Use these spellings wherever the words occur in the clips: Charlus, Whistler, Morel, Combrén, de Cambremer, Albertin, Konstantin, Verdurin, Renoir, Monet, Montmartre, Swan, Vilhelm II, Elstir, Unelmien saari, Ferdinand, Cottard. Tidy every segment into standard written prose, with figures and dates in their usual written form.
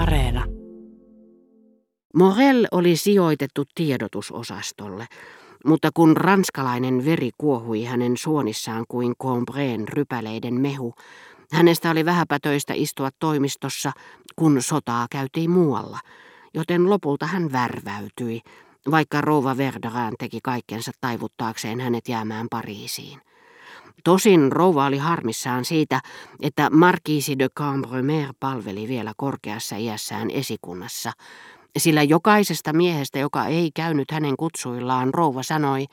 areena. Morel oli sijoitettu tiedotusosastolle, mutta kun ranskalainen veri kuohui hänen suonissaan kuin Combrén rypäleiden mehu, hänestä oli vähäpätöistä istua toimistossa, kun sotaa käytiin muualla, joten lopulta hän värväytyi, vaikka rouva Verdurin teki kaikkensa taivuttaakseen hänet jäämään Pariisiin. Tosin rouva oli harmissaan siitä, että markiisi de Cambremer palveli vielä korkeassa iässään esikunnassa, sillä jokaisesta miehestä, joka ei käynyt hänen kutsuillaan, rouva sanoi,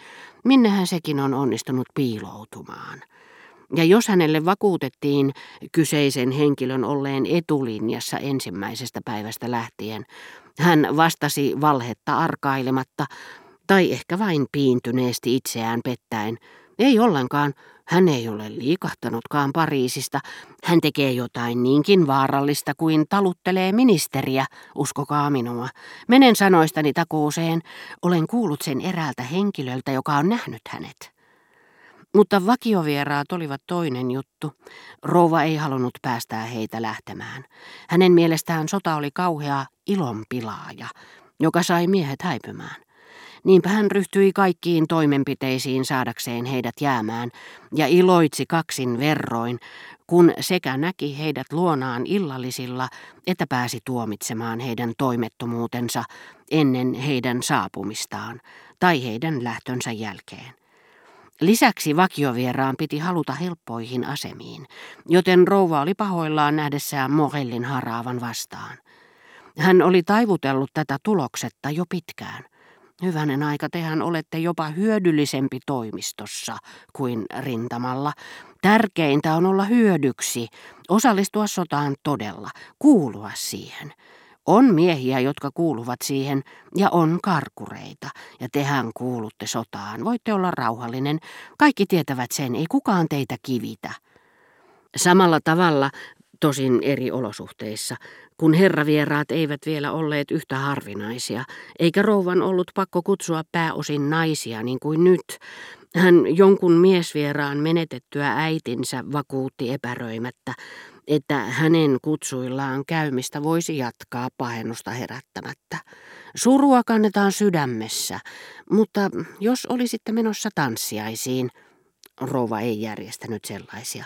minnehän sekin on onnistunut piiloutumaan. Ja jos hänelle vakuutettiin kyseisen henkilön olleen etulinjassa ensimmäisestä päivästä lähtien, hän vastasi valhetta arkailematta tai ehkä vain piintyneesti itseään pettäen. Ei ollenkaan, hän ei ole liikahtanutkaan Pariisista. Hän tekee jotain niinkin vaarallista kuin taluttelee ministeriä, uskokaa minua. Menen sanoistani takuuseen, olen kuullut sen eräältä henkilöltä, joka on nähnyt hänet. Mutta vakiovieraat olivat toinen juttu. Rouva ei halunnut päästää heitä lähtemään. Hänen mielestään sota oli kauhea ilonpilaaja, joka sai miehet häipymään. Niinpä hän ryhtyi kaikkiin toimenpiteisiin saadakseen heidät jäämään ja iloitsi kaksin verroin, kun sekä näki heidät luonaan illallisilla että pääsi tuomitsemaan heidän toimettomuutensa ennen heidän saapumistaan tai heidän lähtönsä jälkeen. Lisäksi vakiovieraan piti haluta helppoihin asemiin, joten rouva oli pahoillaan nähdessään Morellin haraavan vastaan. Hän oli taivutellut tätä tuloksetta jo pitkään. Hyvänen aika, tehän olette jopa hyödyllisempi toimistossa kuin rintamalla. Tärkeintä on olla hyödyksi, osallistua sotaan todella, kuulua siihen. On miehiä, jotka kuuluvat siihen, ja on karkureita, ja tehän kuulutte sotaan. Voitte olla rauhallinen, kaikki tietävät sen, ei kukaan teitä kivitä. Samalla tavalla, tosin eri olosuhteissa, kun herravieraat eivät vielä olleet yhtä harvinaisia, eikä rouvan ollut pakko kutsua pääosin naisia niin kuin nyt. Hän jonkun miesvieraan menetettyä äitinsä vakuutti epäröimättä, että hänen kutsuillaan käymistä voisi jatkaa pahennusta herättämättä. Surua kannetaan sydämessä, mutta jos olisitte menossa tanssiaisiin, rouva ei järjestänyt sellaisia.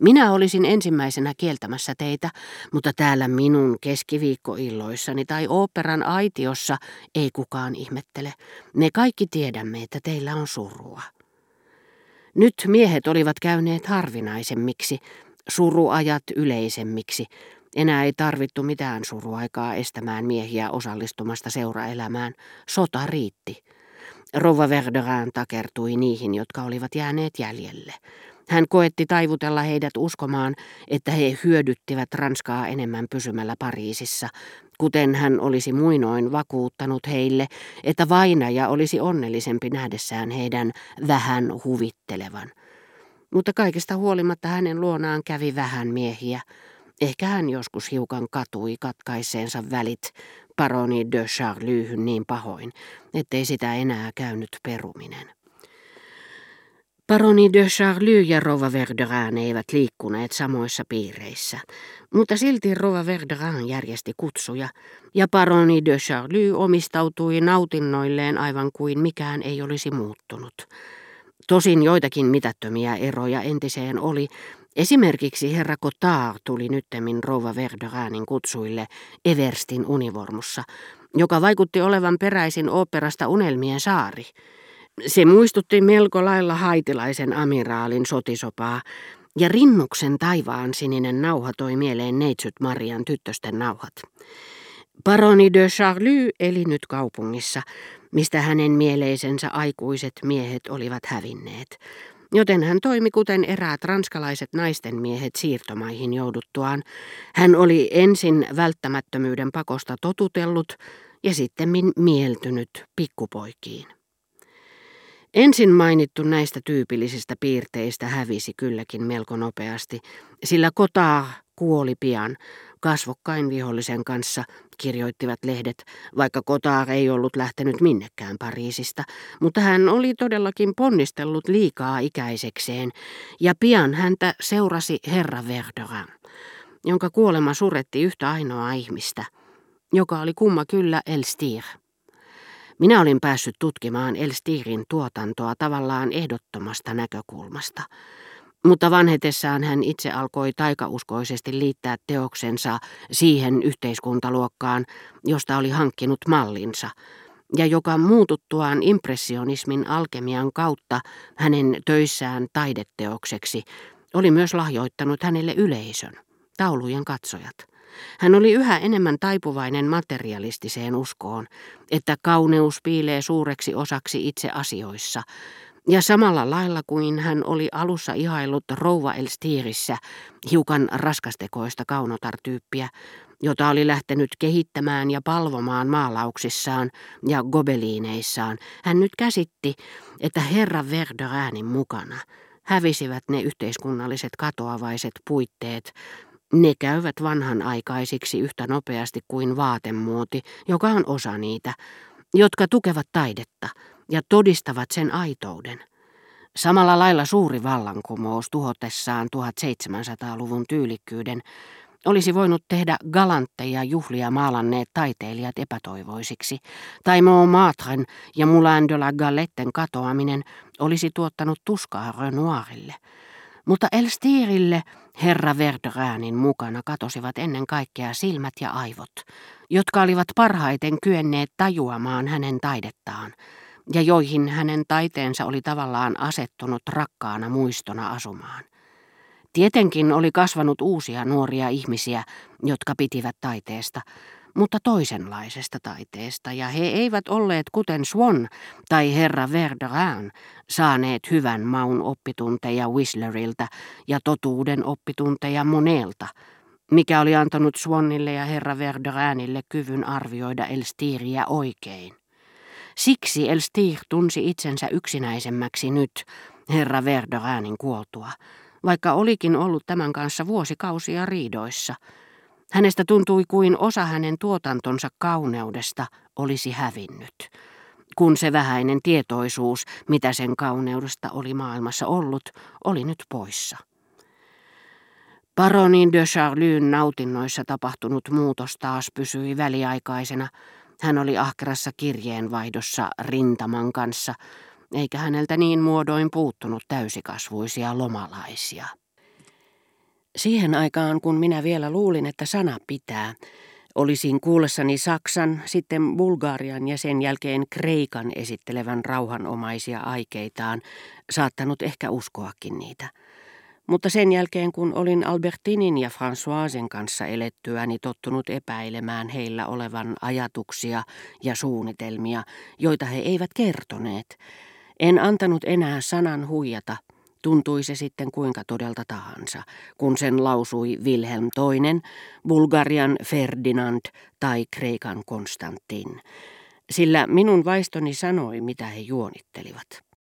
Minä olisin ensimmäisenä kieltämässä teitä, mutta täällä minun keskiviikkoilloissani tai oopperan aitiossa ei kukaan ihmettele. Me kaikki tiedämme, että teillä on surua. Nyt miehet olivat käyneet harvinaisemmiksi, suruajat yleisemmiksi. Enää ei tarvittu mitään suruaikaa estämään miehiä osallistumasta seuraelämään. Sota riitti. Rouva Verdurin takertui niihin, jotka olivat jääneet jäljelle. Hän koetti taivutella heidät uskomaan, että he hyödyttivät Ranskaa enemmän pysymällä Pariisissa, kuten hän olisi muinoin vakuuttanut heille, että vainaja olisi onnellisempi nähdessään heidän vähän huvittelevan. Mutta kaikesta huolimatta hänen luonaan kävi vähän miehiä. Ehkä hän joskus hiukan katui katkaiseensa välit paroni de Charluhyn niin pahoin, ettei sitä enää käynyt peruminen. Paroni de Charlus ja rouva Verdurin eivät liikkuneet samoissa piireissä, mutta silti rouva Verdurin järjesti kutsuja, ja paroni de Charlus omistautui nautinnoilleen aivan kuin mikään ei olisi muuttunut. Tosin joitakin mitättömiä eroja entiseen oli. Esimerkiksi herra Cottard tuli nyttemmin rouva Verdurinin kutsuille everstin univormussa, joka vaikutti olevan peräisin oopperasta Unelmien saari. Se muistutti melko lailla haitilaisen amiraalin sotisopaa, ja rinnuksen taivaan sininen nauha toi mieleen neitsyt Marian tyttösten nauhat. Paroni de Charlus eli nyt kaupungissa, mistä hänen mieleisensä aikuiset miehet olivat hävinneet, joten hän toimi kuten eräät ranskalaiset naisten miehet siirtomaihin jouduttuaan. Hän oli ensin välttämättömyyden pakosta totutellut ja sittemmin mieltynyt pikkupoikiin. Ensin mainittu näistä tyypillisistä piirteistä hävisi kylläkin melko nopeasti, sillä Cottard kuoli pian kasvokkain vihollisen kanssa, kirjoittivat lehdet, vaikka Cottard ei ollut lähtenyt minnekään Pariisista, mutta hän oli todellakin ponnistellut liikaa ikäisekseen, ja pian häntä seurasi herra Verdurin. jonka kuolema suretti yhtä ainoaa ihmistä, joka oli kumma kyllä Elstir. Minä olin päässyt tutkimaan Elstirin tuotantoa tavallaan ehdottomasta näkökulmasta, mutta vanhetessaan hän itse alkoi taikauskoisesti liittää teoksensa siihen yhteiskuntaluokkaan, josta oli hankkinut mallinsa, ja joka muututtuaan impressionismin alkemian kautta hänen töissään taideteokseksi oli myös lahjoittanut hänelle yleisön, taulujen katsojat. Hän oli yhä enemmän taipuvainen materialistiseen uskoon, että kauneus piilee suureksi osaksi itse asioissa, ja samalla lailla kuin hän oli alussa ihaillut rouva Elstirissä hiukan raskastekoista kaunotartyyppiä, jota oli lähtenyt kehittämään ja palvomaan maalauksissaan ja gobeliineissaan, hän nyt käsitti, että herra Verdorinin mukana hävisivät ne yhteiskunnalliset katoavaiset puitteet. Ne käyvät vanhanaikaisiksi yhtä nopeasti kuin vaatemuoti, joka on osa niitä, jotka tukevat taidetta ja todistavat sen aitouden. Samalla lailla suuri vallankumous tuhotessaan 1700-luvun tyylikkyyden olisi voinut tehdä galantteja juhlia maalanneet taiteilijat epätoivoisiksi, tai Montmartren ja Moulin de la Galetten katoaminen olisi tuottanut tuskaa Renoirille. Mutta Elstirille herra Verdorinin mukana katosivat ennen kaikkea silmät ja aivot, jotka olivat parhaiten kyenneet tajuamaan hänen taidettaan, ja joihin hänen taiteensa oli tavallaan asettunut rakkaana muistona asumaan. Tietenkin oli kasvanut uusia nuoria ihmisiä, jotka pitivät taiteesta, mutta toisenlaisesta taiteesta, ja he eivät olleet kuten Swan tai herra Verdurin saaneet hyvän maun oppitunteja Whistleriltä ja totuuden oppitunteja Monelta, mikä oli antanut Swanille ja herra Verdurinille kyvyn arvioida Elstiriä oikein. Siksi Elstir tunsi itsensä yksinäisemmäksi nyt herra Verdurinin kuoltua, vaikka olikin ollut tämän kanssa vuosikausia riidoissa. Hänestä tuntui kuin osa hänen tuotantonsa kauneudesta olisi hävinnyt, kun se vähäinen tietoisuus, mitä sen kauneudesta oli maailmassa ollut, oli nyt poissa. Baronin de Charlun nautinnoissa tapahtunut muutos taas pysyi väliaikaisena. Hän oli ahkerassa kirjeenvaihdossa rintaman kanssa, eikä häneltä niin muodoin puuttunut täysikasvuisia lomalaisia. Siihen aikaan, kun minä vielä luulin, että sana pitää, olisin kuullessani Saksan, sitten Bulgarian ja sen jälkeen Kreikan esittelevän rauhanomaisia aikeitaan, saattanut ehkä uskoakin niitä. Mutta sen jälkeen, kun olin Albertinin ja Francoisen kanssa elettyäni tottunut epäilemään heillä olevan ajatuksia ja suunnitelmia, joita he eivät kertoneet, en antanut enää sanan huijata. Tuntui se sitten kuinka todelta tahansa, kun sen lausui Vilhelm II, Bulgarian Ferdinand tai Kreikan Konstantin, sillä minun vaistoni sanoi, mitä he juonittelivat.